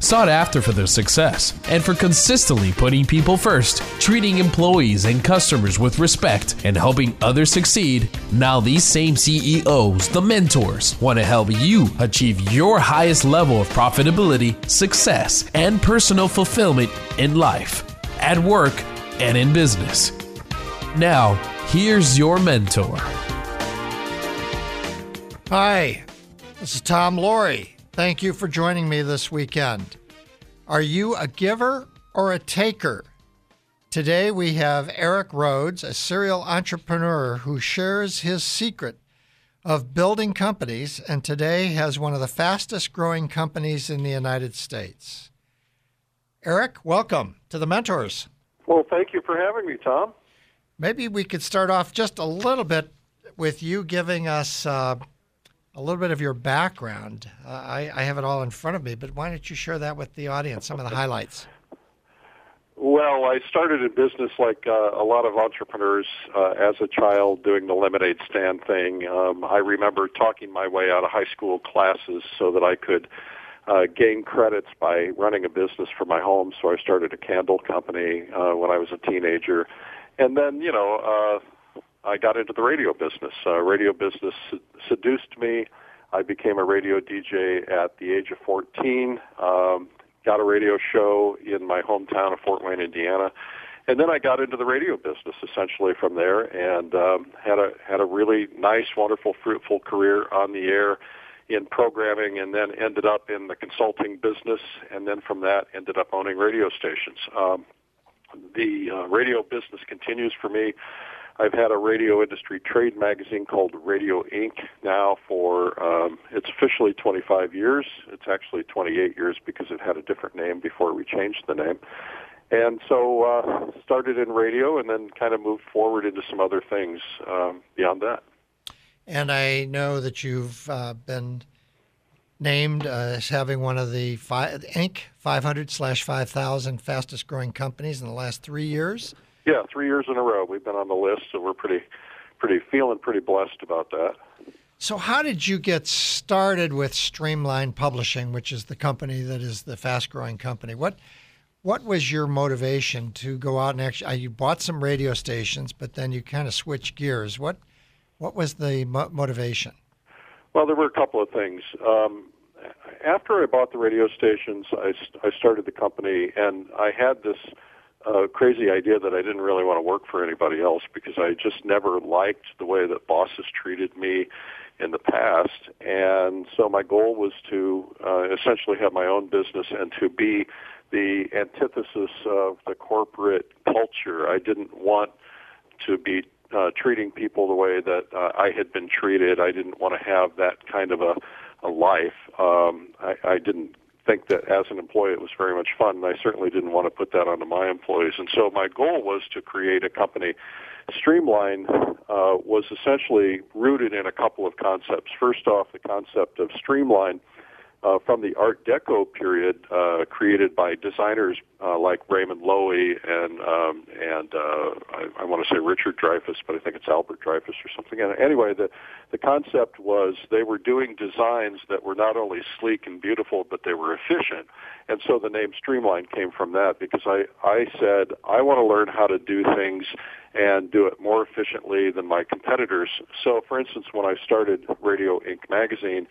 Sought after for their success and for consistently putting people first, treating employees and customers with respect, and helping others succeed, now these same CEOs, the mentors, want to help you achieve your highest level of profitability, success, and personal fulfillment in life, at work, and in business. Now, here's your mentor. Hi, this is Tom Loarie. Thank you for joining me this weekend. Are you a giver or a taker? Today we have Eric Rhoads, a serial entrepreneur who shares his secret of building companies and today has one of the fastest growing companies in the United States. Eric, welcome to The Mentors. Well, thank you for having me, Tom. Maybe we could start off just a little bit with you giving us a little bit of your background. I have it all in front of me, but why don't you share that with the audience, some of the highlights? Well, I started in business like a lot of entrepreneurs as a child, doing the lemonade stand thing. I remember talking my way out of high school classes so that I could gain credits by running a business for my home. So I started a candle company when I was a teenager. And then, you know, I got into the radio business. Radio business seduced me. I became a radio DJ at the age of 14, got a radio show in my hometown of Fort Wayne, Indiana, and then I got into the radio business essentially from there and had a really nice, wonderful, fruitful career on the air in programming, and then ended up in the consulting business, and then from that ended up owning radio stations. The radio business continues for me. I've had a radio industry trade magazine called Radio Ink now for, it's officially 25 years. It's actually 28 years because it had a different name before we changed the name. And so started in radio and then kind of moved forward into some other things beyond that. And I know that you've been named as having one of the Ink 500-5000 fastest growing companies in the last 3 years. Yeah, 3 years in a row. We've been on the list, so we're feeling pretty blessed about that. So how did you get started with Streamline Publishing, which is the company that is the fast-growing company? What was your motivation to go out and actually you bought some radio stations, but then you kind of switched gears. What was the motivation? Well, there were a couple of things. After I bought the radio stations, I started the company, and I had this crazy idea that I didn't really want to work for anybody else because I just never liked the way that bosses treated me in the past. And so my goal was to essentially have my own business and to be the antithesis of the corporate culture. I didn't want to be treating people the way that I had been treated. I didn't want to have that kind of a life. I didn't think that as an employee it was very much fun, and I certainly didn't want to put that onto my employees. And so my goal was to create a company. Streamline was essentially rooted in a couple of concepts. First off, the concept of Streamline from the Art Deco period, created by designers like Raymond Loewy and I want to say Richard Dreyfuss, but I think it's Albert Dreyfuss or something. And anyway, the concept was they were doing designs that were not only sleek and beautiful, but they were efficient. And so the name Streamline came from that because I said, I want to learn how to do things and do it more efficiently than my competitors. So, for instance, when I started Radio Ink magazine,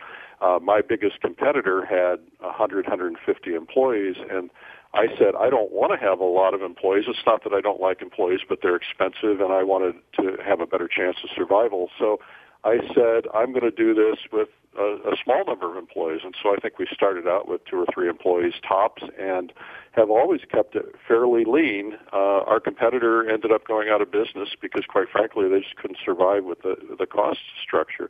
my biggest competitor had 100, 150 employees, and I said, I don't want to have a lot of employees. It's not that I don't like employees, but they're expensive, and I wanted to have a better chance of survival. So I said, I'm going to do this with a small number of employees. And so I think we started out with 2 or 3 employees tops and have always kept it fairly lean. Our competitor ended up going out of business because, quite frankly, they just couldn't survive with the cost structure.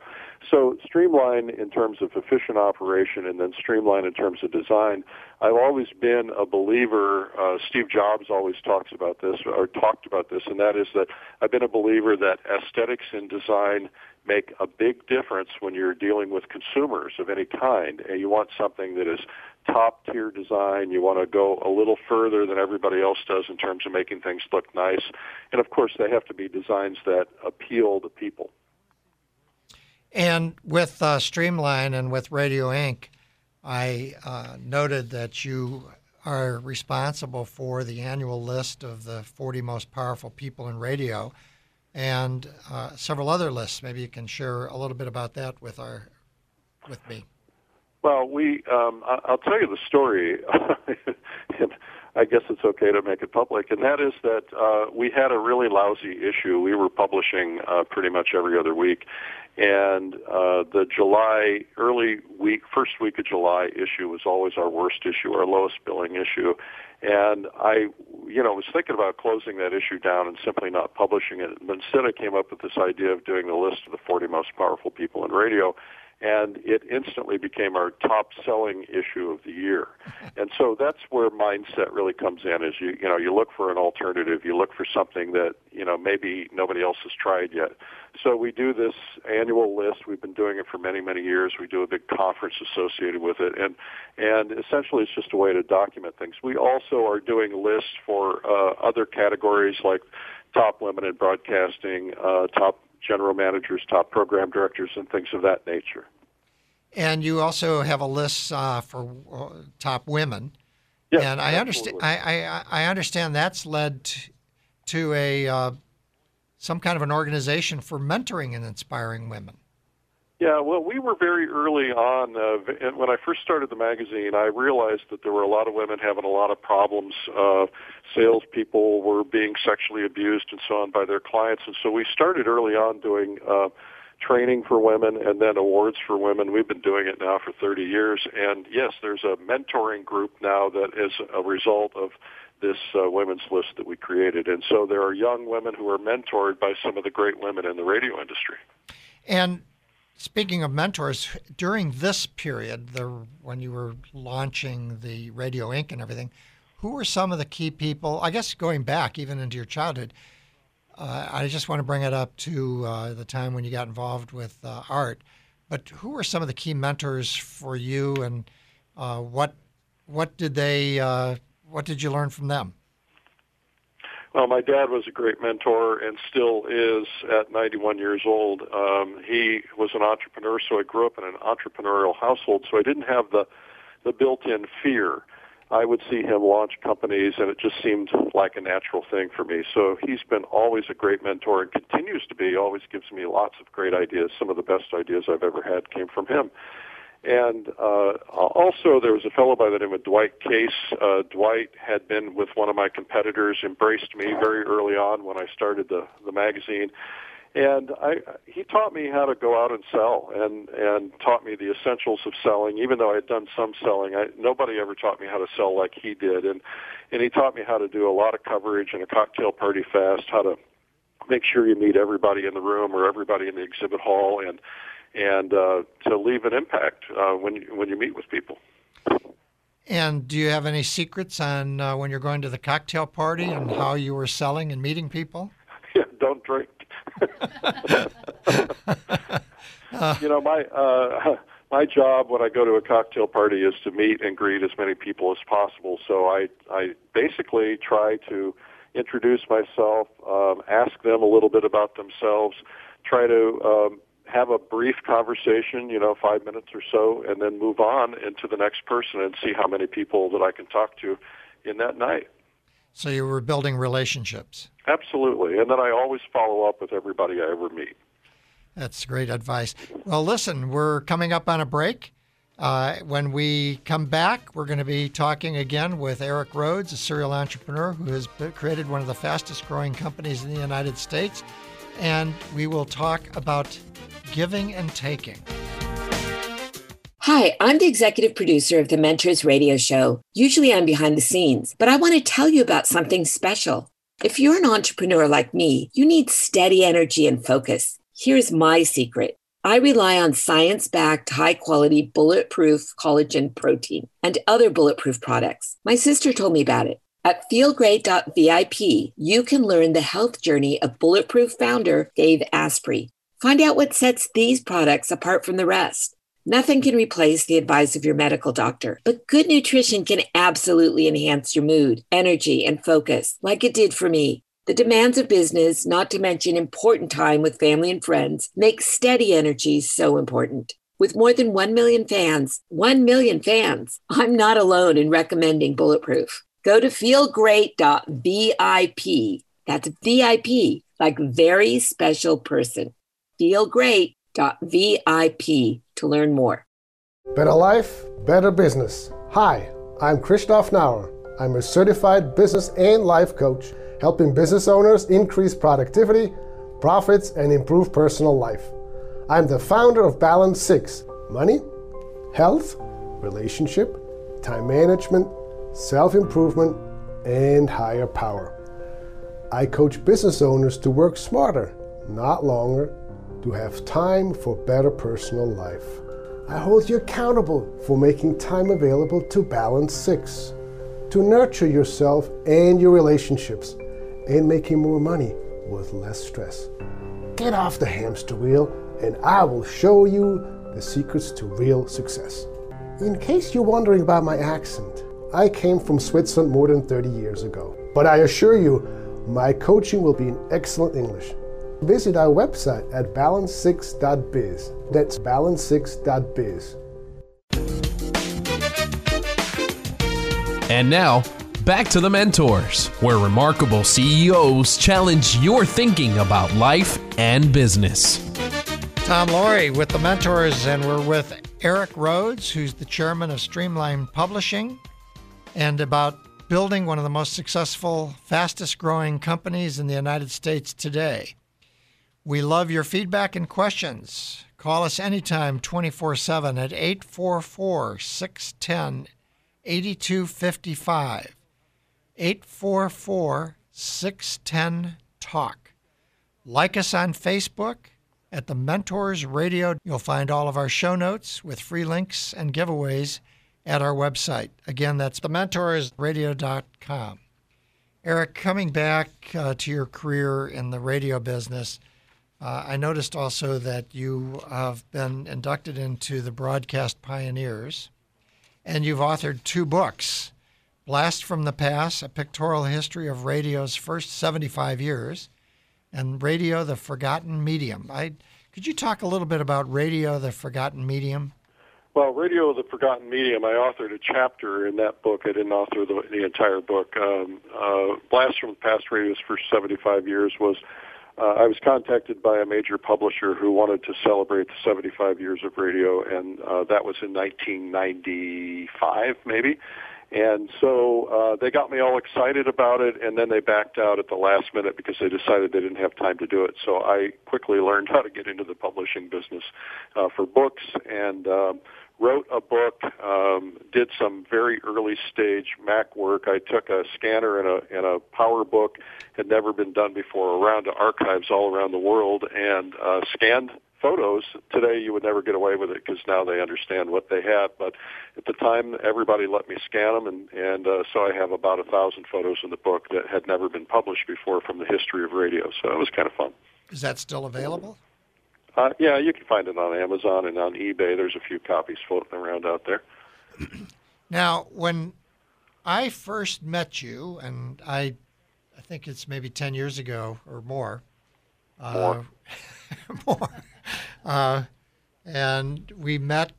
So Streamline in terms of efficient operation and then Streamline in terms of design I've always been a believer, Steve Jobs always talked about this, and that is that I've been a believer that aesthetics and design make a big difference when you're dealing with consumers of any kind, and you want something that is top-tier design. You want to go a little further than everybody else does in terms of making things look nice. And, of course, they have to be designs that appeal to people. And with Streamline and with Radio Ink, I noted that you are responsible for the annual list of the 40 most powerful people in radio and several other lists. Maybe you can share a little bit about that with me. Well, I'll tell you the story, and I guess it's okay to make it public, and that is that we had a really lousy issue. We were publishing pretty much every other week, and the first week of July issue was always our worst issue, our lowest billing issue, and I, was thinking about closing that issue down and simply not publishing it, but instead I came up with this idea of doing the list of the 40 most powerful people in radio, and it instantly became our top-selling issue of the year. And so that's where mindset really comes in, is you look for an alternative, you look for something that, maybe nobody else has tried yet. So we do this annual list. We've been doing it for many, many years. We do a big conference associated with it, and essentially it's just a way to document things. We also are doing lists for other categories like top limited broadcasting, top general managers, top program directors, and things of that nature. And you also have a list for top women. Yes, and I understand. I understand that's led to a some kind of an organization for mentoring and inspiring women. Yeah, well, we were very early on. When I first started the magazine, I realized that there were a lot of women having a lot of problems. Salespeople were being sexually abused and so on by their clients. And so we started early on doing training for women and then awards for women. We've been doing it now for 30 years. And, yes, there's a mentoring group now that is a result of this women's list that we created. And so there are young women who are mentored by some of the great women in the radio industry. And speaking of mentors, during this period, when you were launching the Radio Ink and everything, who were some of the key people, I guess going back even into your childhood, I just want to bring it up to the time when you got involved with art, but who were some of the key mentors for you, and what did you learn from them? Well, my dad was a great mentor and still is at 91 years old. He was an entrepreneur, so I grew up in an entrepreneurial household, so I didn't have the built-in fear. I would see him launch companies, and it just seemed like a natural thing for me. So he's been always a great mentor and continues to be, always gives me lots of great ideas. Some of the best ideas I've ever had came from him. And also there was a fellow by the name of Dwight Case. Dwight had been with one of my competitors, embraced me very early on when I started the magazine. And he taught me how to go out and sell and taught me the essentials of selling. Even though I had done some selling, nobody ever taught me how to sell like he did. And he taught me how to do a lot of coverage and a cocktail party fast, how to make sure you meet everybody in the room or everybody in the exhibit hall, and to leave an impact when you meet with people. And do you have any secrets on when you're going to the cocktail party and how you were selling and meeting people? Yeah, don't drink. My job when I go to a cocktail party is to meet and greet as many people as possible. So I basically try to introduce myself, ask them a little bit about themselves, try to have a brief conversation, 5 minutes or so, and then move on into the next person and see how many people that I can talk to in that night. So you were building relationships. Absolutely. And then I always follow up with everybody I ever meet. That's great advice. Well, listen, we're coming up on a break. When we come back, we're going to be talking again with Eric Rhoads, a serial entrepreneur who has created one of the fastest growing companies in the United States. And we will talk about giving and taking. Hi, I'm the executive producer of the Mentors Radio Show. Usually I'm behind the scenes, but I want to tell you about something special. If you're an entrepreneur like me, you need steady energy and focus. Here's my secret. I rely on science-backed, high-quality, Bulletproof collagen protein and other Bulletproof products. My sister told me about it. At feelgreat.vip, you can learn the health journey of Bulletproof founder Dave Asprey. Find out what sets these products apart from the rest. Nothing can replace the advice of your medical doctor, but good nutrition can absolutely enhance your mood, energy, and focus, like it did for me. The demands of business, not to mention important time with family and friends, make steady energy so important. With more than 1 million fans, I'm not alone in recommending Bulletproof. Go to feelgreat.vip. That's VIP, like very special person. Feelgreat.vip to learn more. Better life, better business. Hi, I'm Christoph Naur. I'm a certified business and life coach, helping business owners increase productivity, profits, and improve personal life. I'm the founder of Balance Six: money, health, relationship, time management, self-improvement, and higher power. I coach business owners to work smarter, not longer, to have time for better personal life. I hold you accountable for making time available to Balance Six, to nurture yourself and your relationships, and making more money with less stress. Get off the hamster wheel, and I will show you the secrets to real success. In case you're wondering about my accent, I came from Switzerland more than 30 years ago, but I assure you, my coaching will be in excellent English. Visit our website at balance6.biz. That's balance6.biz. And now, back to The Mentors, where remarkable CEOs challenge your thinking about life and business. Tom Loarie with The Mentors, and we're with Eric Rhoads, who's the chairman of Streamline Publishing, and about building one of the most successful, fastest-growing companies in the United States today. We love your feedback and questions. Call us anytime, 24/7, at 844-610-8255. 844-610-TALK. Like us on Facebook at The Mentors Radio. You'll find all of our show notes with free links and giveaways at our website. Again, that's TheMentorsRadio.com. Eric, coming back to your career in the radio business, I noticed also that you have been inducted into the Broadcast Pioneers, and you've authored two books, Blast from the Past, A Pictorial History of Radio's First 75 Years, and Radio, the Forgotten Medium. Could you talk a little bit about Radio, the Forgotten Medium? Well, Radio, the Forgotten Medium, I authored a chapter in that book. I didn't author the entire book. Blast from the Past, Radio's First 75 Years was, I was contacted by a major publisher who wanted to celebrate the 75 years of radio, and that was in 1995, maybe. And so they got me all excited about it, and then they backed out at the last minute because they decided they didn't have time to do it. So I quickly learned how to get into the publishing business for books, and wrote a book, did some very early-stage Mac work. I took a scanner and a PowerBook, had never been done before, around to archives all around the world, and scanned photos. Today, you would never get away with it because now they understand what they have. But at the time, everybody let me scan them, and so I have about 1,000 photos in the book that had never been published before from the history of radio. So it was kind of fun. Is that still available? Yeah, you can find it on Amazon and on eBay. There's a few copies floating around out there. Now, when I first met you, and I think it's maybe 10 years ago or more. And we met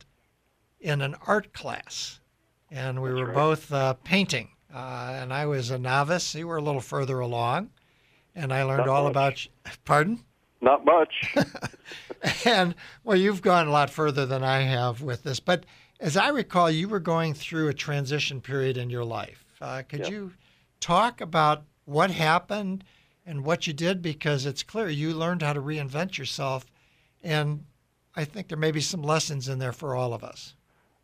in an art class, and we were both painting. And I was a novice. You were a little further along, and I learned all about you. Pardon? Not much. And, well, you've gone a lot further than I have with this. But as I recall, you were going through a transition period in your life. Could you talk about what happened and what you did? Because it's clear you learned how to reinvent yourself. And I think there may be some lessons in there for all of us.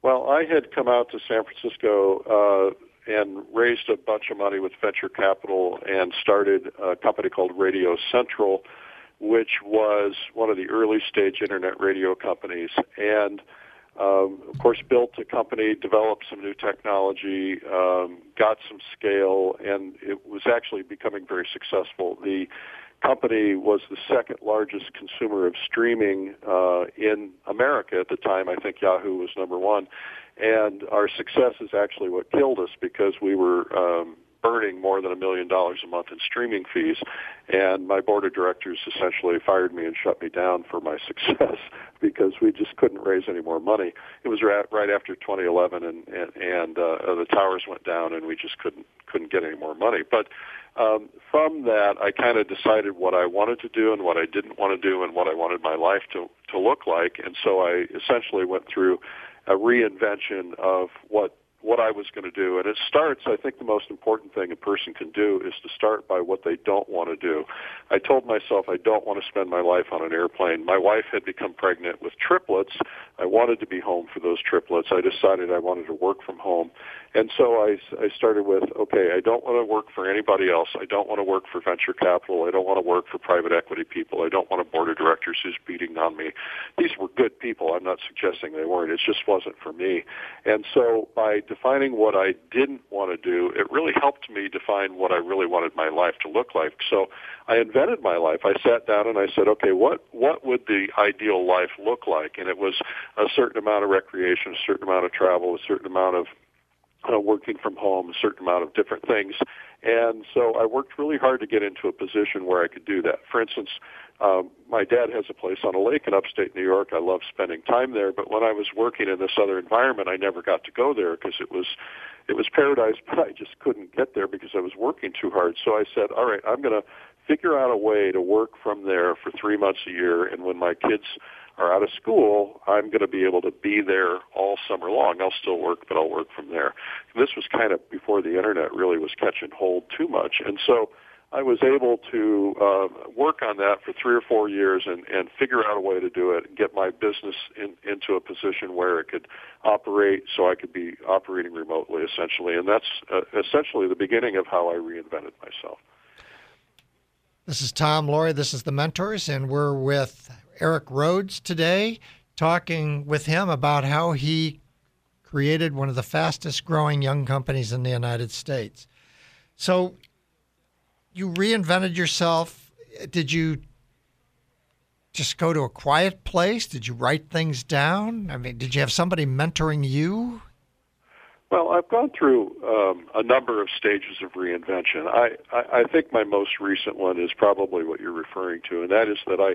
Well, I had come out to San Francisco and raised a bunch of money with venture capital and started a company called Radio Central, which was one of the early-stage internet radio companies, and of course built a company, developed some new technology, got some scale, and it was actually becoming very successful. The company was the second largest consumer of streaming in America at the time. I think Yahoo was number one. And our success is actually what killed us, because we were burning more than $1 million a month in streaming fees. And my board of directors essentially fired me and shut me down for my success because we just couldn't raise any more money. It was right after 2011, and the towers went down, and we just couldn't get any more money. But from that, I kind of decided what I wanted to do and what I didn't want to do and what I wanted my life to look like. And so I essentially went through a reinvention of what I was going to do. And it starts, I think the most important thing a person can do is to start by what they don't want to do. I told myself I don't want to spend my life on an airplane. My wife had become pregnant with triplets. I wanted to be home for those triplets. I decided I wanted to work from home. And so I started with, okay, I don't want to work for anybody else. I don't want to work for venture capital. I don't want to work for private equity people. I don't want a board of directors who's beating on me. These were good people. I'm not suggesting they weren't. It just wasn't for me. And so by defining what I didn't want to do, it really helped me define what I really wanted my life to look like. So I invented my life. I sat down and I said, okay, what would the ideal life look like? And it was a certain amount of recreation, a certain amount of travel, a certain amount of working from home, a certain amount of different things. And so I worked really hard to get into a position where I could do that. For instance, my dad has a place on a lake in upstate New York. I love spending time there. But when I was working in this other environment, I never got to go there because it was paradise, but I just couldn't get there because I was working too hard. So I said, all right, I'm going to figure out a way to work from there for 3 months a year. And when my kids are out of school, I'm going to be able to be there all summer long. I'll still work, but I'll work from there. And this was kind of before the internet really was catching hold too much. And so I was able to work on that for 3 or 4 years and figure out a way to do it and get my business into a position where it could operate, so I could be operating remotely, essentially. And that's essentially the beginning of how I reinvented myself. This is Tom Loarie. This is The Mentors, and we're with Eric Rhoads today, talking with him about how he created one of the fastest-growing young companies in the United States. So you reinvented yourself. Did you just go to a quiet place? Did you write things down? I mean, did you have somebody mentoring you? Well, I've gone through a number of stages of reinvention. I think my most recent one is probably what you're referring to, and that is that I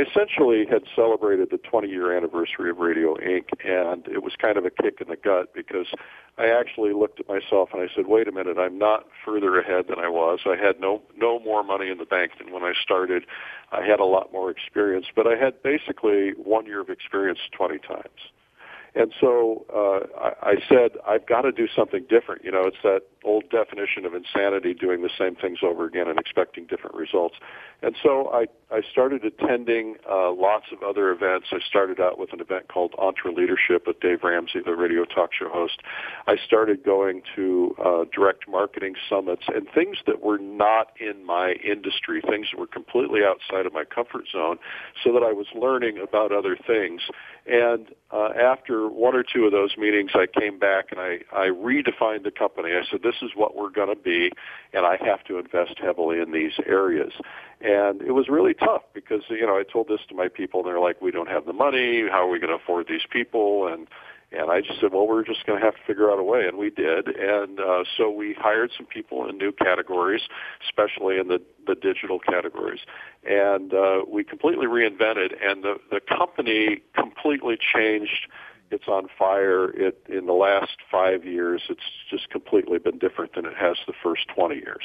essentially had celebrated the 20-year anniversary of Radio Ink, and it was kind of a kick in the gut because I actually looked at myself and I said, wait a minute, I'm not further ahead than I was. I had no more money in the bank than when I started. I had a lot more experience, but I had basically 1 year of experience 20 times. And so I said, I've got to do something different. You know, it's that old definition of insanity, doing the same things over again and expecting different results. And so I started attending lots of other events. I started out with an event called Entre Leadership with Dave Ramsey, the radio talk show host. I started going to direct marketing summits and things that were not in my industry, things that were completely outside of my comfort zone, so that I was learning about other things. And after one or two of those meetings, I came back and I redefined the company. I said, this is what we're going to be, and I have to invest heavily in these areas. And it was really tough because, you know, I told this to my people, and they're like, we don't have the money. How are we going to afford these people? And I just said, well, we're just going to have to figure out a way, and we did. And so we hired some people in new categories, especially in the digital categories. And we completely reinvented, and the company completely changed. It's on fire. In the last 5 years, it's just completely been different than it has the first 20 years.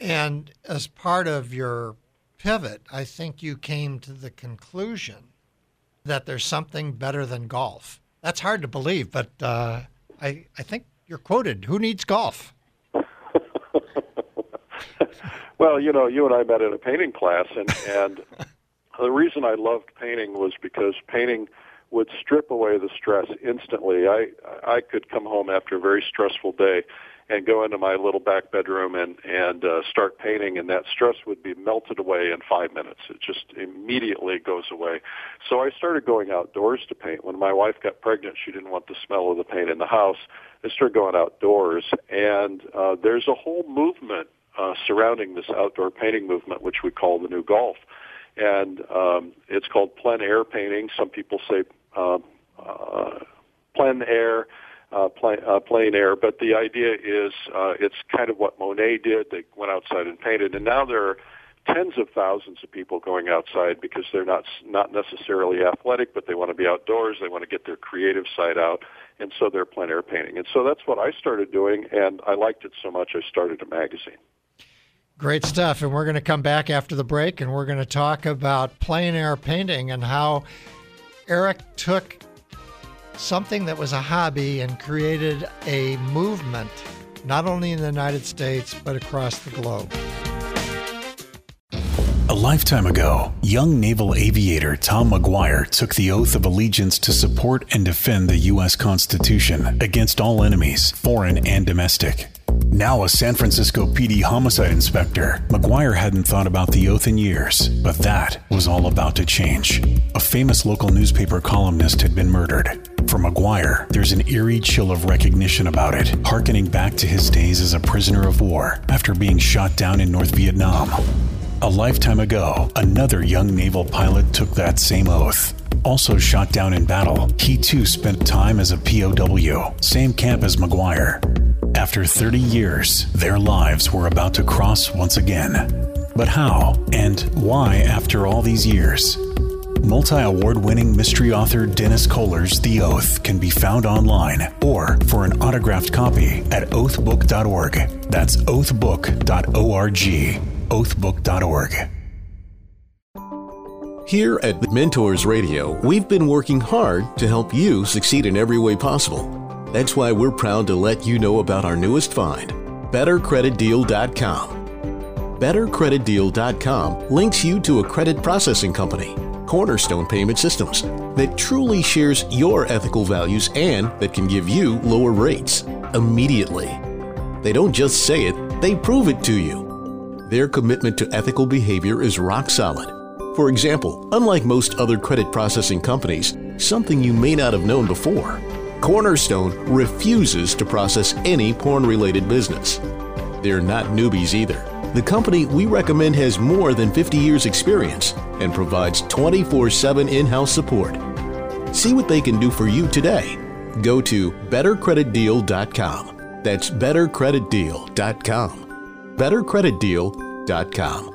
And as part of your pivot, I think you came to the conclusion that there's something better than golf. That's hard to believe, but I think you're quoted, who needs golf? Well, you know, you and I met in a painting class, and the reason I loved painting was because painting would strip away the stress instantly. I could come home after a very stressful day, and go into my little back bedroom and start painting, and that stress would be melted away in 5 minutes. It just immediately goes away. So I started going outdoors to paint. When my wife got pregnant, she didn't want the smell of the paint in the house. I started going outdoors, and there's a whole movement surrounding this outdoor painting movement, which we call the new golf. And it's called plein air painting. Some people say plein air, but the idea is it's kind of what Monet did. They went outside and painted, and now there are tens of thousands of people going outside because they're not necessarily athletic, but they want to be outdoors. They want to get their creative side out, and so they're plein air painting. And so that's what I started doing, and I liked it so much I started a magazine. Great stuff, and we're going to come back after the break, and we're going to talk about plein air painting and how Eric took something that was a hobby and created a movement, not only in the United States, but across the globe. A lifetime ago, young naval aviator Tom McGuire took the oath of allegiance to support and defend the U.S. Constitution against all enemies, foreign and domestic. Now a San Francisco PD homicide inspector, McGuire hadn't thought about the oath in years, but that was all about to change. A famous local newspaper columnist had been murdered. For McGuire, there's an eerie chill of recognition about it, harkening back to his days as a prisoner of war after being shot down in North Vietnam. A lifetime ago, another young naval pilot took that same oath. Also shot down in battle, he too spent time as a POW, same camp as McGuire. After 30 years, their lives were about to cross once again. But how and why after all these years? Multi-award-winning mystery author Dennis Kohler's The Oath can be found online or for an autographed copy at oathbook.org. That's oathbook.org. oathbook.org. Here at The Mentors Radio, we've been working hard to help you succeed in every way possible. That's why we're proud to let you know about our newest find, BetterCreditDeal.com. BetterCreditDeal.com links you to a credit processing company, Cornerstone Payment Systems, that truly shares your ethical values and that can give you lower rates immediately. They don't just say it, they prove it to you. Their commitment to ethical behavior is rock solid. For example, unlike most other credit processing companies, something you may not have known before, Cornerstone refuses to process any porn-related business. They're not newbies either. The company we recommend has more than 50 years experience and provides 24/7 in-house support. See what they can do for you today. Go to bettercreditdeal.com. That's bettercreditdeal.com. bettercreditdeal.com.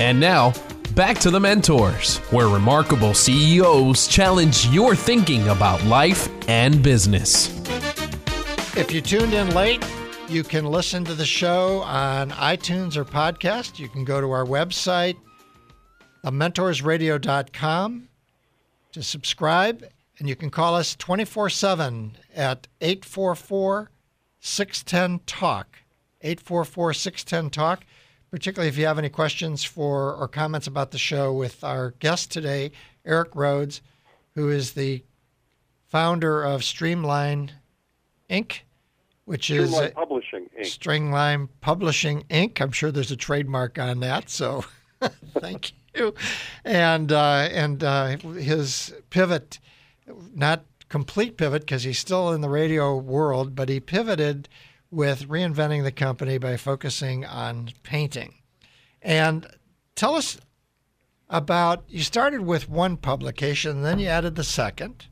And now, back to The Mentors, where remarkable CEOs challenge your thinking about life and business. If you tuned in late, you can listen to the show on iTunes or podcast. You can go to our website, TheMentorsRadio.com, to subscribe. And you can call us 24/7 at 844-610-TALK. 844-610-TALK. Particularly if you have any questions for or comments about the show with our guest today, Eric Rhoads, who is the founder of Streamline Inc., which is Streamline Publishing Inc. Streamline Publishing Inc. I'm sure there's a trademark on that, so thank you. And his pivot, not complete pivot because he's still in the radio world, but he pivoted with reinventing the company by focusing on painting. And tell us about, you started with one publication, then you added the second,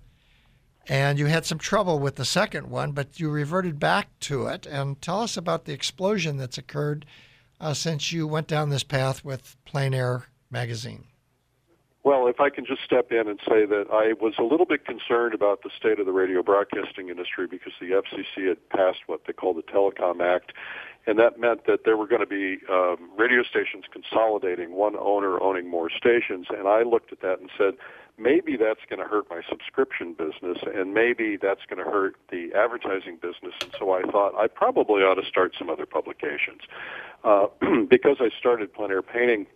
and you had some trouble with the second one, but you reverted back to it. And tell us about the explosion that's occurred since you went down this path with Plein Air Magazine. Well, if I can just step in and say that I was a little bit concerned about the state of the radio broadcasting industry because the FCC had passed what they call the Telecom Act, and that meant that there were going to be radio stations consolidating, one owner owning more stations, and I looked at that and said, maybe that's going to hurt my subscription business, and maybe that's going to hurt the advertising business. And so I thought I probably ought to start some other publications. Because I started Plein Air Painting,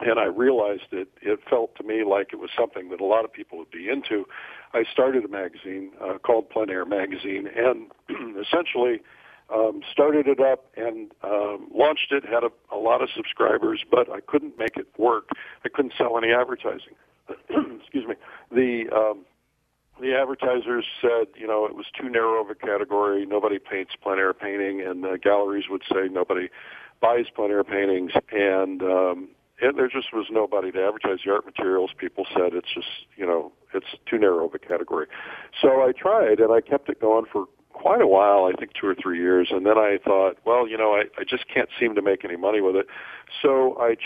and I realized that it felt to me like it was something that a lot of people would be into, I started a magazine called Plein Air Magazine, and essentially started it up and launched it, had a lot of subscribers, but I couldn't make it work. I couldn't sell any advertising. Excuse me. The advertisers said, you know, it was too narrow of a category. Nobody paints plein air painting, and the galleries would say nobody buys plein air paintings, and there just was nobody to advertise the art materials. People said it's just, you know, it's too narrow of a category. So I tried, and I kept it going for quite a while, I think 2 or 3 years, and then I thought, well, you know, I just can't seem to make any money with it. So I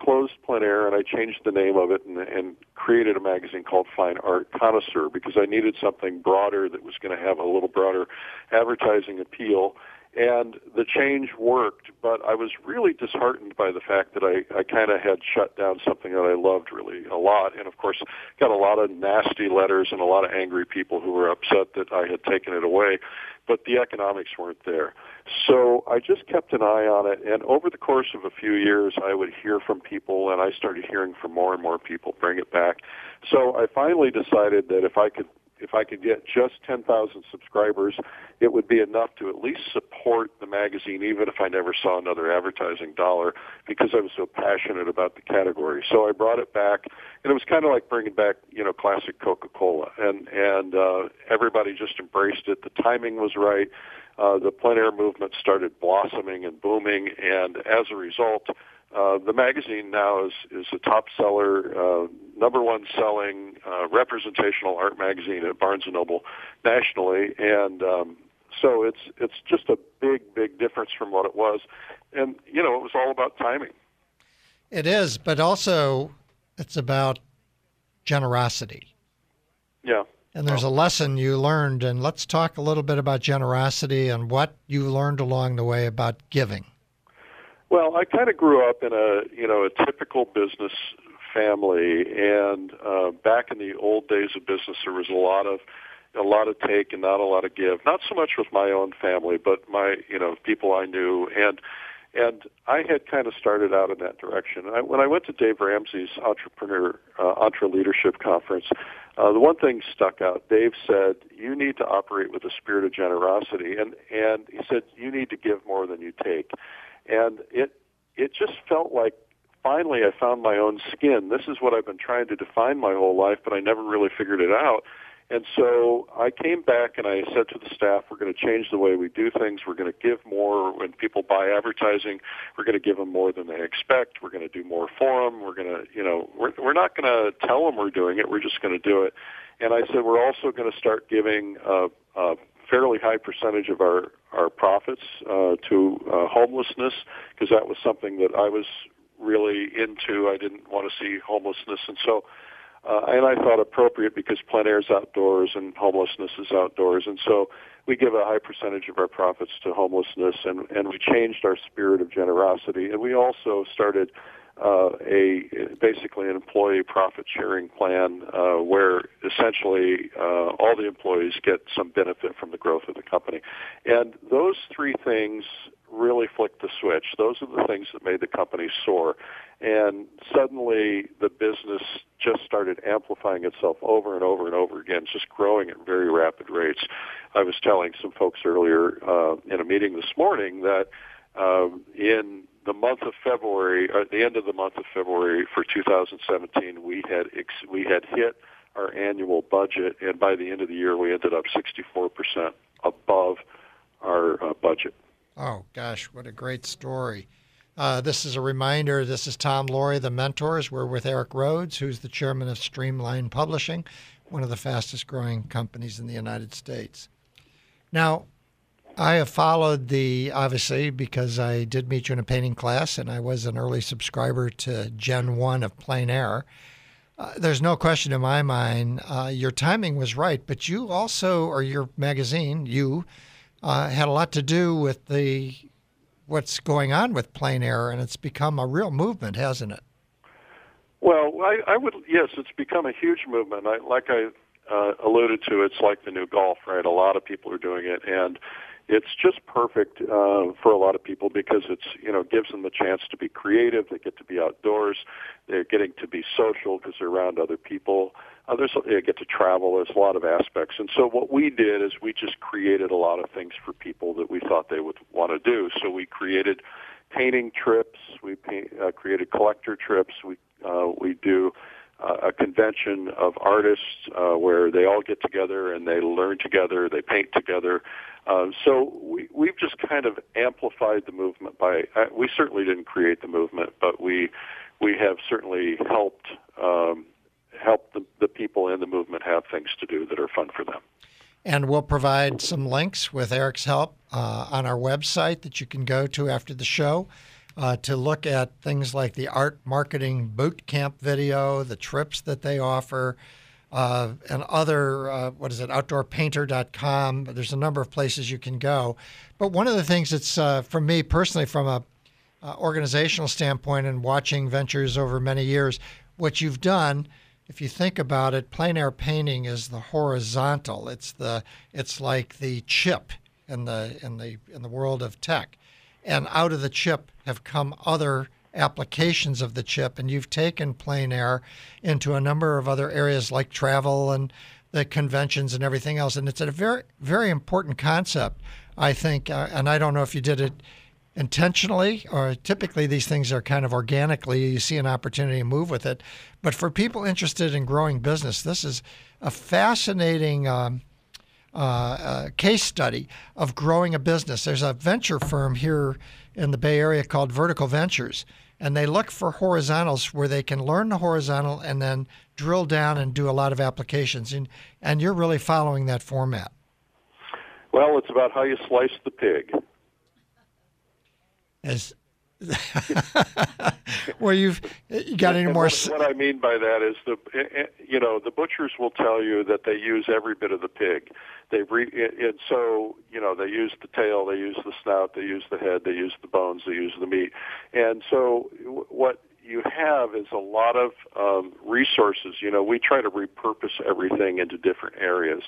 closed Plein Air, and I changed the name of it and created a magazine called Fine Art Connoisseur because I needed something broader that was going to have a little broader advertising appeal. And the change worked, but I was really disheartened by the fact that I kind of had shut down something that I loved really a lot. And, of course, got a lot of nasty letters and a lot of angry people who were upset that I had taken it away. But the economics weren't there. So I just kept an eye on it. And over the course of a few years, I would hear from people, and I started hearing from more and more people bring it back. So I finally decided that if I could get just 10,000 subscribers, it would be enough to at least support the magazine, even if I never saw another advertising dollar, because I was so passionate about the category. So I brought it back, and it was kind of like bringing back, you know, classic Coca-Cola, and everybody just embraced it. The timing was right. The plein air movement started blossoming and booming, and as a result, the magazine now is a top seller, #1 selling representational art magazine at Barnes & Noble nationally, and so it's just a big, big difference from what it was. And, you know, it was all about timing. It is, but also it's about generosity. Yeah. And there's a lesson you learned, and let's talk a little bit about generosity and what you learned along the way about giving. Well, I kind of grew up in a typical business family, and back in the old days of business, there was a lot of take and not a lot of give. Not so much with my own family, but my people I knew, and I had kind of started out in that direction. When I went to Dave Ramsey's Entre Leadership conference, the one thing stuck out. Dave said, "You need to operate with a spirit of generosity," and he said, "You need to give more than you take." And it just felt like finally I found my own skin. This is what I've been trying to define my whole life, but I never really figured it out. And so I came back and I said to the staff, we're going to change the way we do things. We're going to give more. When people buy advertising, we're going to give them more than they expect. We're going to do more for them. We're going to, we're not going to tell them we're doing it. We're just going to do it. And I said, we're also going to start giving fairly high percentage of our profits to homelessness, because that was something that I was really into. I didn't want to see homelessness. And so, and I thought appropriate because plein air is outdoors and homelessness is outdoors. And so we give a high percentage of our profits to homelessness, and we changed our spirit of generosity. And we also started basically an employee profit sharing plan where essentially all the employees get some benefit from the growth of the company. And those three things really flicked the switch. Those are the things that made the company soar. And suddenly the business just started amplifying itself over and over and over again, just growing at very rapid rates. I was telling some folks earlier in a meeting this morning that in the month of February, or at the end of the month of February for 2017, we had hit our annual budget, and by the end of the year, we ended up 64% above our budget. Oh, gosh, what a great story. This is a reminder. This is Tom Loarie, The Mentors. We're with Eric Rhoads, who's the chairman of Streamline Publishing, one of the fastest-growing companies in the United States. Now, I have followed obviously, because I did meet you in a painting class, and I was an early subscriber to Gen 1 of Plein Air. There's no question in my mind, your timing was right, but you also, or your magazine, had a lot to do with what's going on with Plein Air, and it's become a real movement, hasn't it? Well, yes, it's become a huge movement. Like I alluded to, it's like the new golf, right? A lot of people are doing it, and it's just perfect for a lot of people because it's, gives them the chance to be creative. They get to be outdoors. They're getting to be social because they're around other people. They get to travel. There's a lot of aspects. And so what we did is we just created a lot of things for people that we thought they would want to do. So we created painting trips. We created collector trips. We do a convention of artists where they all get together and they learn together, they paint together. So we've just kind of amplified the movement we certainly didn't create the movement, but we have certainly helped the people in the movement have things to do that are fun for them. And we'll provide some links with Eric's help on our website that you can go to after the show. To look at things like the art marketing boot camp video, the trips that they offer, and other, outdoorpainter.com. There's a number of places you can go. But one of the things that's, for me personally, from an organizational standpoint and watching ventures over many years, what you've done, if you think about it, plein air painting is the horizontal. It's like the chip in the world of tech. And out of the chip have come other applications of the chip, and you've taken plein air into a number of other areas like travel and the conventions and everything else. And it's a very, very important concept, I think, and I don't know if you did it intentionally, or typically these things are kind of organically, you see an opportunity to move with it. But for people interested in growing business, this is a fascinating case study of growing a business. There's a venture firm here in the Bay Area called Vertical Ventures, and they look for horizontals where they can learn the horizontal and then drill down and do a lot of applications. And you're really following that format. Well, it's about how you slice the pig. Well, you got any more? What I mean by that is the butchers will tell you that they use every bit of the pig. They use the tail, they use the snout, they use the head, they use the bones, they use the meat, and so what you have is a lot of resources. We try to repurpose everything into different areas.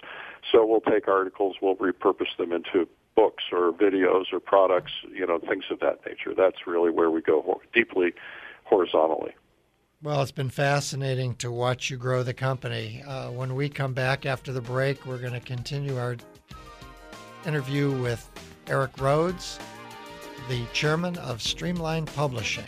So we'll take articles, we'll repurpose them into books or videos or products, things of that nature. That's really where we go deeply horizontally. Well, it's been fascinating to watch you grow the company. When we come back after the break, we're going to continue our interview with Eric Rhoads, the chairman of Streamline Publishing.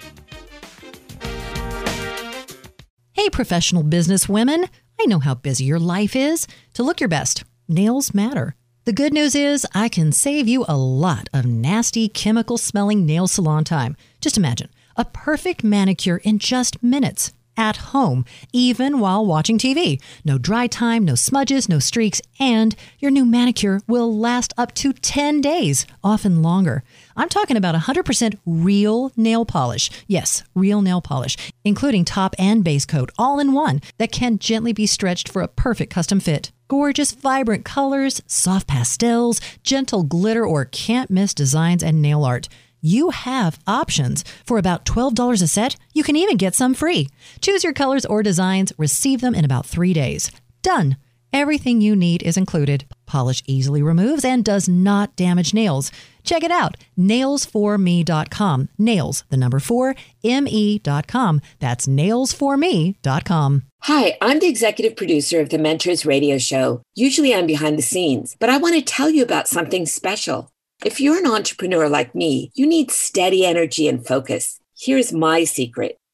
Hey, professional business women. I know how busy your life is. To look your best, nails matter. The good news is I can save you a lot of nasty chemical-smelling nail salon time. Just imagine, a perfect manicure in just minutes, at home, even while watching TV. No dry time, no smudges, no streaks, and your new manicure will last up to 10 days, often longer. I'm talking about 100% real nail polish. Yes, real nail polish, including top and base coat, all in one, that can gently be stretched for a perfect custom fit. Gorgeous, vibrant colors, soft pastels, gentle glitter, or can't-miss designs and nail art. You have options. For about $12 a set, you can even get some free. Choose your colors or designs. Receive them in about 3 days. Done. Everything you need is included. Polish easily removes and does not damage nails. Check it out. Nails4me.com. Nails, the number 4, me.com. That's nails4me.com. Hi, I'm the executive producer of the Mentors Radio Show. Usually I'm behind the scenes, but I want to tell you about something special. If you're an entrepreneur like me, you need steady energy and focus. Here's my secret.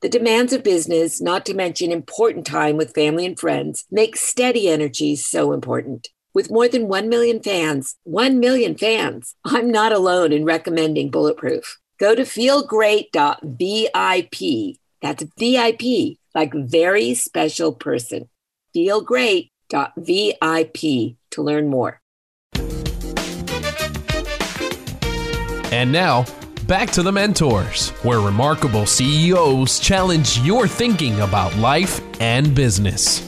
The demands of business, not to mention important time with family and friends, make steady energy so important. With more than 1 million fans, I'm not alone in recommending Bulletproof. Go to feelgreat.vip. That's VIP, like very special person. Feelgreat.vip to learn more. And now, back to The Mentors, where remarkable CEOs challenge your thinking about life and business.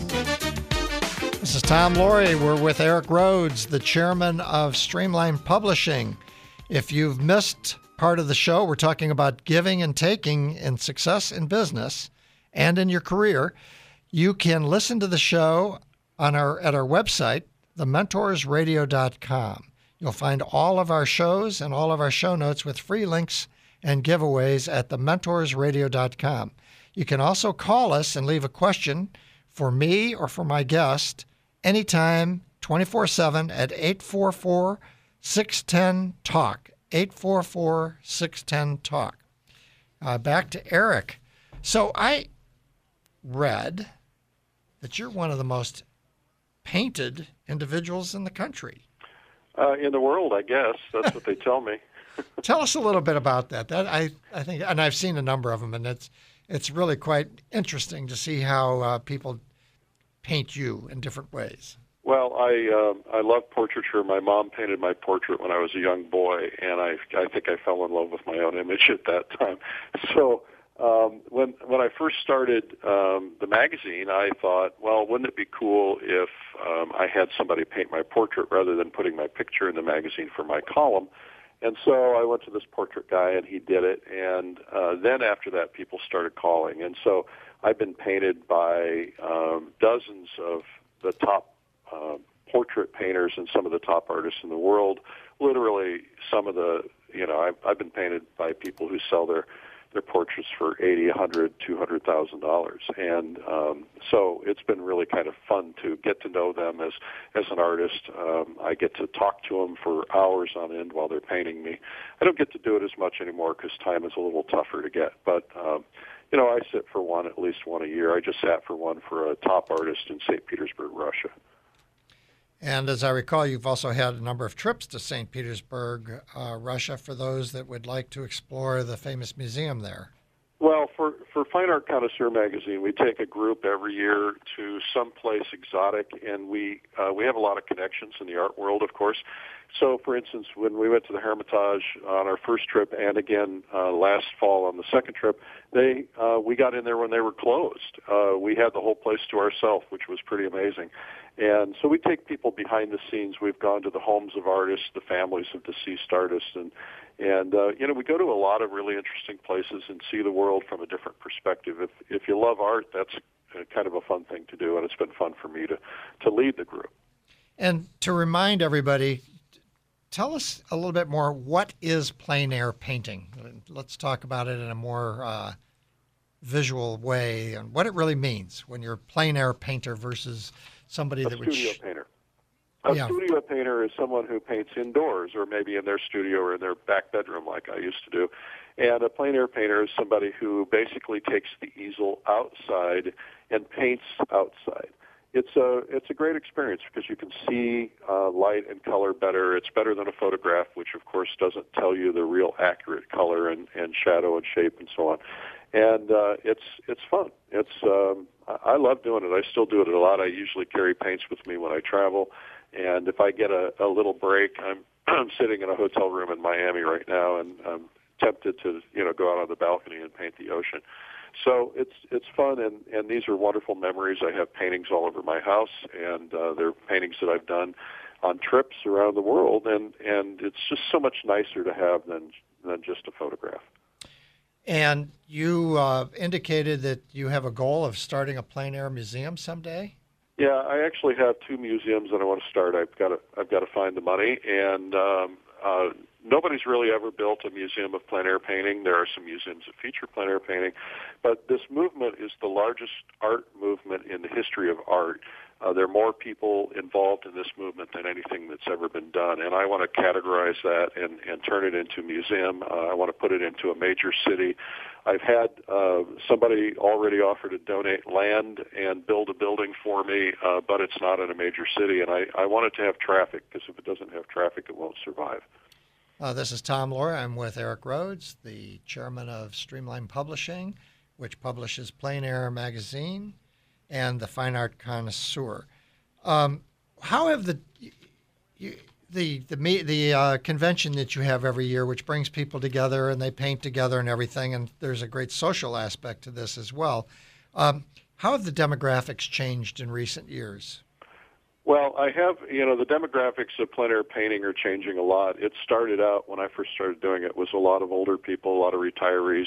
This is Tom Loarie. We're with Eric Rhoads, the chairman of Streamline Publishing. If you've missed part of the show, we're talking about giving and taking in success in business and in your career. You can listen to the show on our website, TheMentorsRadio.com. You'll find all of our shows and all of our show notes with free links and giveaways at TheMentorsRadio.com. You can also call us and leave a question for me or for my guest anytime, 24/7 at 844-610-TALK, 844-610-TALK. Back to Eric. So I read that you're one of the most painted individuals in the country. In the world, I guess. That's what they tell me. Tell us a little bit about that. I think, and I've seen a number of them, and it's really quite interesting to see how people paint you in different ways. Well, I love portraiture. My mom painted my portrait when I was a young boy, and I think I fell in love with my own image at that time. So when I first started the magazine, I thought, well, wouldn't it be cool if I had somebody paint my portrait rather than putting my picture in the magazine for my column? And so I went to this portrait guy, and he did it. And then after that, people started calling. And so I've been painted by dozens of the top portrait painters and some of the top artists in the world. Literally, some of the, you know, I've been painted by people who sell their portraits for $80,000, $100,000, $200,000. And so it's been really kind of fun to get to know them as an artist. I get to talk to them for hours on end while they're painting me. I don't get to do it as much anymore because time is a little tougher to get. But, you know, I sit for one, at least one a year. I just sat for one for a top artist in St. Petersburg, Russia. And as I recall, you've also had a number of trips to St. Petersburg, Russia, for those that would like to explore the famous museum there. Well, for Fine Art Connoisseur magazine, we take a group every year to someplace exotic, and we have a lot of connections in the art world, of course. So, for instance, when we went to the Hermitage on our first trip and again last fall on the second trip, we got in there when they were closed. We had the whole place to ourselves, which was pretty amazing. And so we take people behind the scenes. We've gone to the homes of artists, the families of deceased artists, and you know, we go to a lot of really interesting places and see the world from a different perspective. If you love art, that's kind of a fun thing to do, and it's been fun for me to lead the group. And to remind everybody, tell us a little bit more, what is plein air painting? Let's talk about it in a more visual way and what it really means when you're a plein air painter versus somebody that would... Studio painter. A studio painter is someone who paints indoors or maybe in their studio or in their back bedroom like I used to do. And a plein air painter is somebody who basically takes the easel outside and paints outside. It's a great experience because you can see light and color better. It's better than a photograph, which, of course, doesn't tell you the real accurate color and shadow and shape and so on. And it's fun. I love doing it. I still do it a lot. I usually carry paints with me when I travel. And if I get a little break, I'm sitting in a hotel room in Miami right now, and I'm tempted to, you know, go out on the balcony and paint the ocean. So it's fun, and these are wonderful memories. I have paintings all over my house, and they're paintings that I've done on trips around the world, and it's just so much nicer to have than just a photograph. And you indicated that you have a goal of starting a plein air museum someday? Yeah, I actually have two museums that I want to start. I've got to find the money, and nobody's really ever built a museum of plein air painting. There are some museums that feature plein air painting, but this movement is the largest art movement in the history of art. There are more people involved in this movement than anything that's ever been done, and I want to categorize that and turn it into a museum. I want to put it into a major city. I've had somebody already offer to donate land and build a building for me, but it's not in a major city, and I want it to have traffic, because if it doesn't have traffic, it won't survive. This is Tom Loarie. I'm with Eric Rhoads, the chairman of Streamline Publishing, which publishes Plein Air Magazine and the Fine Art Connoisseur. How have the convention that you have every year, which brings people together and they paint together and everything, and there's a great social aspect to this as well. How have the demographics changed in recent years? Well, the demographics of plein air painting are changing a lot. It started out, when I first started doing it, was a lot of older people, a lot of retirees,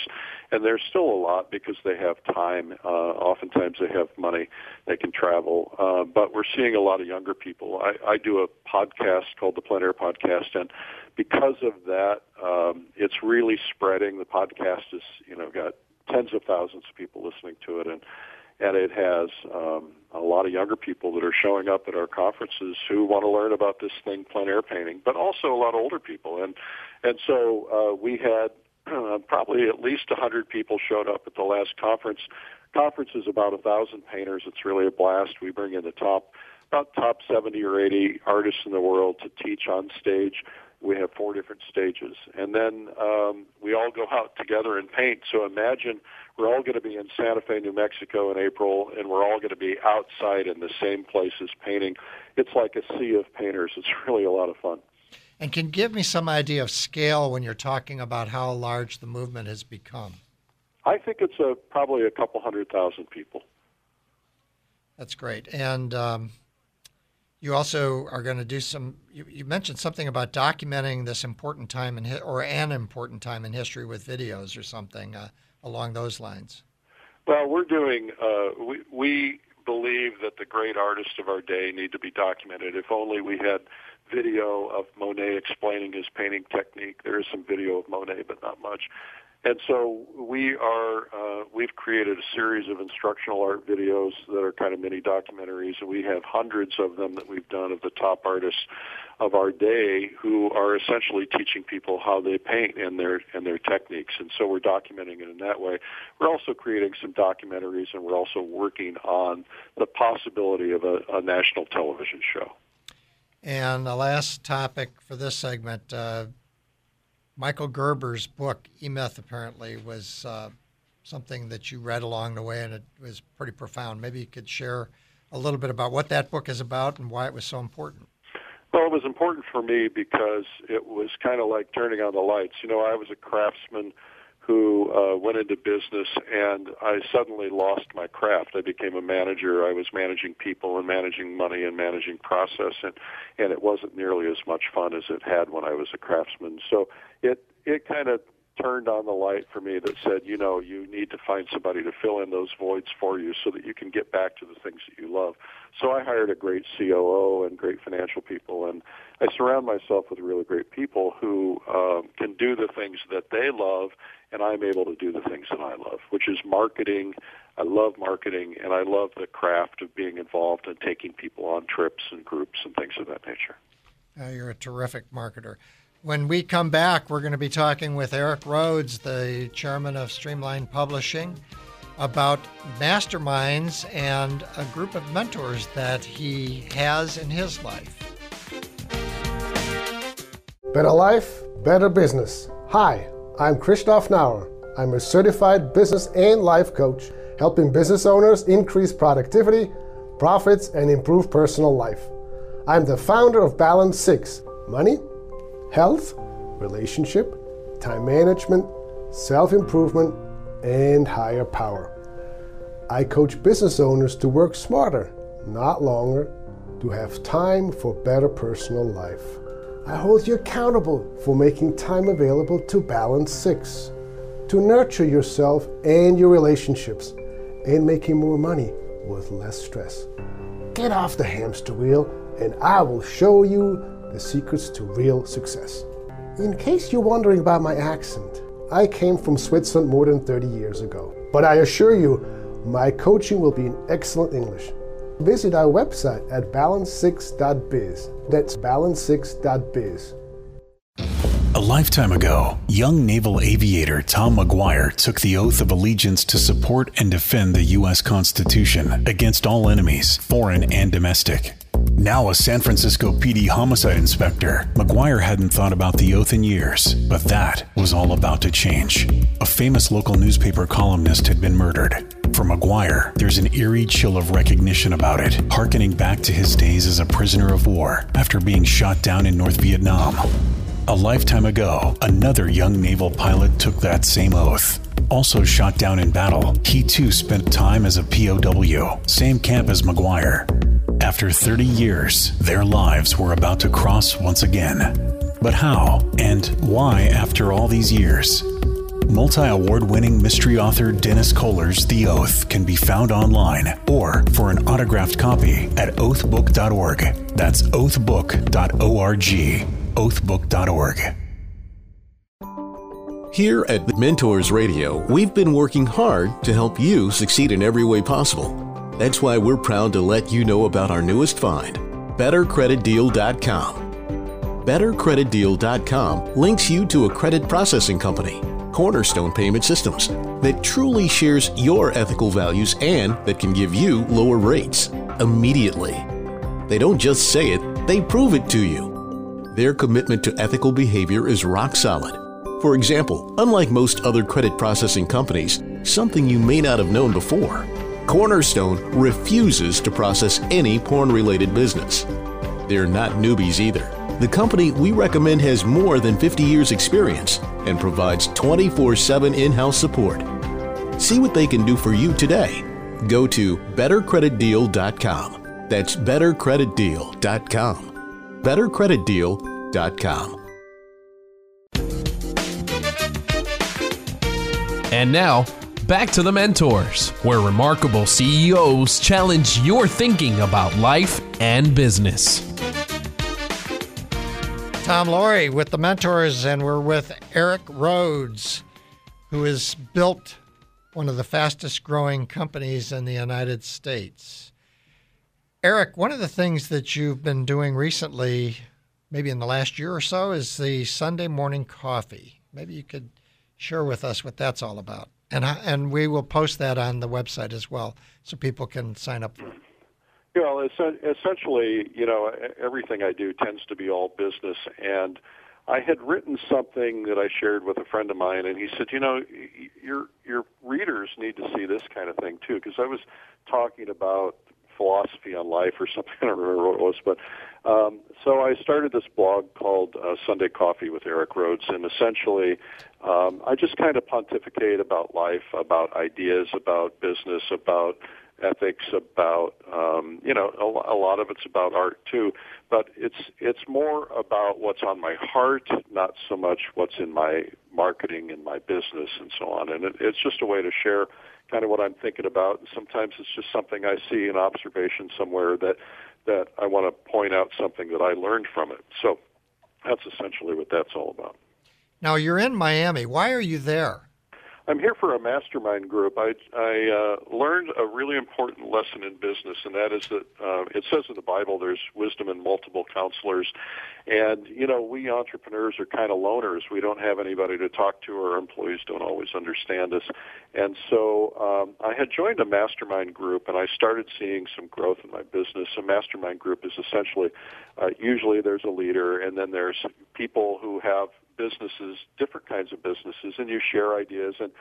and there's still a lot because they have time. Oftentimes they have money, they can travel, but we're seeing a lot of younger people. I do a podcast called the Plein Air Podcast, and because of that, it's really spreading. The podcast has got tens of thousands of people listening to it, and it has a lot of younger people that are showing up at our conferences who want to learn about this thing, plein air painting, but also a lot of older people. And so we had probably at least 100 people showed up at the last conference. Conference is about 1,000 painters. It's really a blast. We bring in the top 70 or 80 artists in the world to teach on stage. We have 4 different stages. And then we all go out together and paint. So imagine we're all going to be in Santa Fe, New Mexico in April, and we're all going to be outside in the same places painting. It's like a sea of painters. It's really a lot of fun. And can you give me some idea of scale when you're talking about how large the movement has become? I think it's probably a couple 100,000 people. That's great. And you also are going to do some, you mentioned something about documenting this important time an important time in history with videos or something along those lines. Well, we're doing, we believe that the great artists of our day need to be documented. If only we had video of Monet explaining his painting technique. There is some video of Monet, but not much. And so we've created a series of instructional art videos that are kind of mini documentaries, and we have hundreds of them that we've done of the top artists of our day who are essentially teaching people how they paint and their techniques. And so we're documenting it in that way. We're also creating some documentaries, and we're also working on the possibility of a national television show. And the last topic for this segment, Michael Gerber's book, E-Myth, apparently, was something that you read along the way, and it was pretty profound. Maybe you could share a little bit about what that book is about and why it was so important. Well, it was important for me because it was kind of like turning on the lights. I was a craftsman who went into business, and I suddenly lost my craft. I became a manager. I was managing people and managing money and managing process, and it wasn't nearly as much fun as it had when I was a craftsman. So it kind of turned on the light for me that said, you need to find somebody to fill in those voids for you so that you can get back to the things that you love. So I hired a great COO and great financial people, and I surround myself with really great people who can do the things that they love, and I'm able to do the things that I love, which is marketing. I love marketing, and I love the craft of being involved and taking people on trips and groups and things of that nature. You're a terrific marketer. When we come back, we're going to be talking with Eric Rhoads, the chairman of Streamline Publishing, about masterminds and a group of mentors that he has in his life. Better life, better business. Hi, I'm Christoph Naur. I'm a certified business and life coach, helping business owners increase productivity, profits, and improve personal life. I'm the founder of Balance Six, money, health, relationship, time management, self-improvement, and higher power. I coach business owners to work smarter, not longer, to have time for better personal life. I hold you accountable for making time available to Balance Six, to nurture yourself and your relationships, and making more money with less stress. Get off the hamster wheel, and I will show you the secrets to real success. In case you're wondering about my accent, I came from Switzerland more than 30 years ago. But I assure you, my coaching will be in excellent English. Visit our website at balance6.biz. That's balance6.biz. A lifetime ago, young naval aviator Tom McGuire took the oath of allegiance to support and defend the U.S. Constitution against all enemies, foreign and domestic. Now a San Francisco PD homicide inspector, McGuire hadn't thought about the oath in years, but that was all about to change. A famous local newspaper columnist had been murdered. For McGuire, there's an eerie chill of recognition about it, harkening back to his days as a prisoner of war after being shot down in North Vietnam. A lifetime ago, another young naval pilot took that same oath. Also shot down in battle, he too spent time as a POW, same camp as McGuire. After 30 years, their lives were about to cross once again. But how and why after all these years? Multi-award-winning mystery author Dennis Kohler's The Oath can be found online or for an autographed copy at oathbook.org. That's oathbook.org, oathbook.org. Here at The Mentors Radio, we've been working hard to help you succeed in every way possible. That's why we're proud to let you know about our newest find, BetterCreditDeal.com. BetterCreditDeal.com links you to a credit processing company, Cornerstone Payment Systems, that truly shares your ethical values and that can give you lower rates immediately. They don't just say it, they prove it to you. Their commitment to ethical behavior is rock solid. For example, unlike most other credit processing companies, something you may not have known before, Cornerstone refuses to process any porn-related business. They're not newbies either. The company we recommend has more than 50 years experience and provides 24/7 in-house support. See what they can do for you today. Go to bettercreditdeal.com. That's bettercreditdeal.com. bettercreditdeal.com. And now, back to The Mentors, where remarkable CEOs challenge your thinking about life and business. Tom Loarie with The Mentors, and we're with Eric Rhoads, who has built one of the fastest growing companies in the United States. Eric, one of the things that you've been doing recently, maybe in the last year or so, is the Sunday morning coffee. Maybe you could share with us what that's all about. And we will post that on the website as well, so people can sign up for it. Well, essentially, you know, everything I do tends to be all business. And I had written something that I shared with a friend of mine, and he said, you know, your readers need to see this kind of thing too, because I was talking about philosophy on life or something. I don't remember what it was, but so I started this blog called Sunday Coffee with Eric Rhoads, and essentially I just kind of pontificate about life, about ideas, about business, about ethics, about you know, a lot of it's about art too, but it's more about what's on my heart, not so much what's in my marketing and my business and so on. And it's just a way to share kind of what I'm thinking about. And sometimes it's just something I see, an observation somewhere that I want to point out something that I learned from it. So that's essentially what that's all about. Now, you're in Miami. Why are you there? I'm here for a mastermind group. I learned a really important lesson in business, and that is that it says in the Bible there's wisdom in multiple counselors. And, you know, we entrepreneurs are kind of loners. We don't have anybody to talk to. Our employees don't always understand us. And so I had joined a mastermind group, and I started seeing some growth in my business. A mastermind group is essentially usually there's a leader, and then there's people who have businesses, different kinds of businesses, and you share ideas, and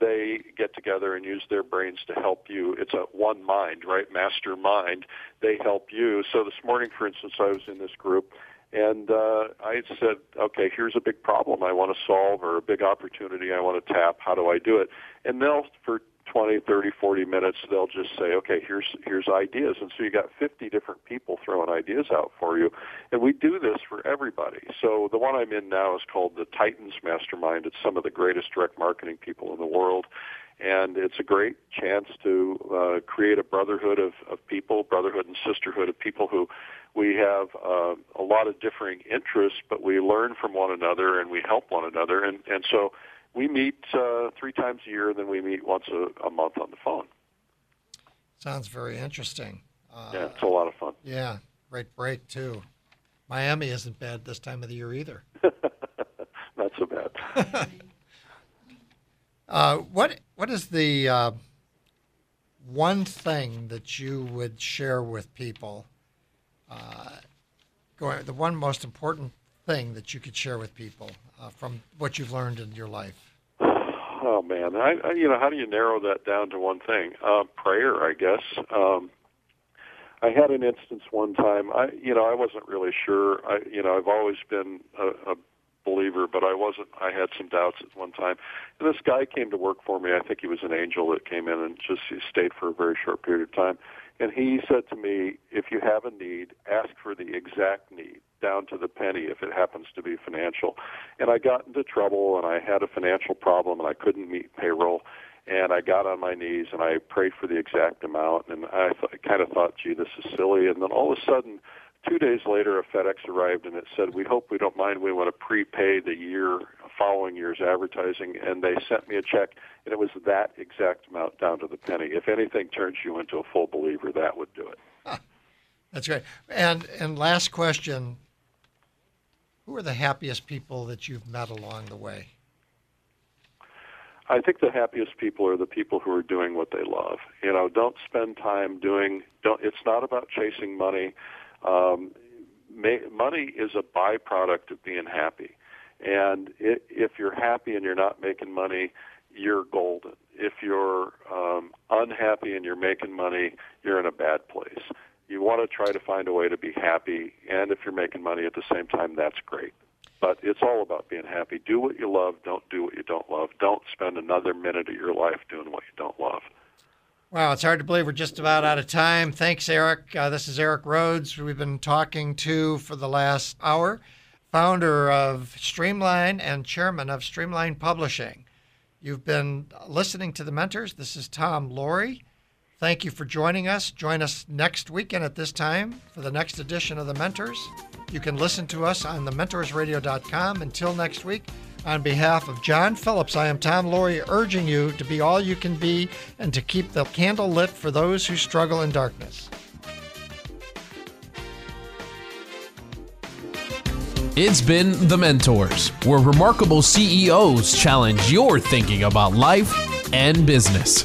they get together and use their brains to help you. It's a one mind, right? Mastermind. They help you. So this morning, for instance, I was in this group, and I said, okay, here's a big problem I want to solve or a big opportunity I want to tap. How do I do it? And they'll, for 20, 30, 40 minutes, they'll just say, okay, here's ideas. And so you got 50 different people throwing ideas out for you. And we do this for everybody. So the one I'm in now is called the Titans Mastermind. It's some of the greatest direct marketing people in the world. And it's a great chance to create a brotherhood of people, brotherhood and sisterhood of people who we have a lot of differing interests, but we learn from one another and we help one another. And so we meet 3 times a year, and then we meet once a month on the phone. Sounds very interesting. Yeah, it's a lot of fun. Yeah, great break, too. Miami isn't bad this time of the year either. Not so bad. What is the one thing that you would share with people? The one most important thing that you could share with people from what you've learned in your life. Oh man, I how do you narrow that down to one thing? Prayer, I guess. I had an instance one time. I wasn't really sure. I've always been a believer, but I wasn't. I had some doubts at one time. And this guy came to work for me. I think he was an angel that came in and just he stayed for a very short period of time. And he said to me, if you have a need, ask for the exact need, down to the penny, if it happens to be financial. And I got into trouble, and I had a financial problem, and I couldn't meet payroll. And I got on my knees, and I prayed for the exact amount. And I kind of thought, gee, this is silly. And then all of a sudden, 2 days later, a FedEx arrived, and it said, we hope we don't mind. We want to prepay the following year's advertising. And they sent me a check, and it was that exact amount down to the penny. If anything turns you into a full believer, that would do it. Huh. That's great. And last question, who are the happiest people that you've met along the way? I think the happiest people are the people who are doing what they love. Don't spend time it's not about chasing money. Money is a byproduct of being happy, and if you're happy and you're not making money, you're golden. If you're unhappy and you're making money, you're in a bad place. You want to try to find a way to be happy, and if you're making money at the same time, that's great. But it's all about being happy. Do what you love. Don't do what you don't love. Don't spend another minute of your life doing what you don't love. Wow, it's hard to believe we're just about out of time. Thanks, Eric. This is Eric Rhoads, who we've been talking to for the last hour, founder of Streamline and chairman of Streamline Publishing. You've been listening to The Mentors. This is Tom Loarie. Thank you for joining us. Join us next weekend at this time for the next edition of The Mentors. You can listen to us on TheMentorsRadio.com. Until next week, on behalf of John Phillips, I am Tom Loarie, urging you to be all you can be and to keep the candle lit for those who struggle in darkness. It's been The Mentors, where remarkable CEOs challenge your thinking about life and business.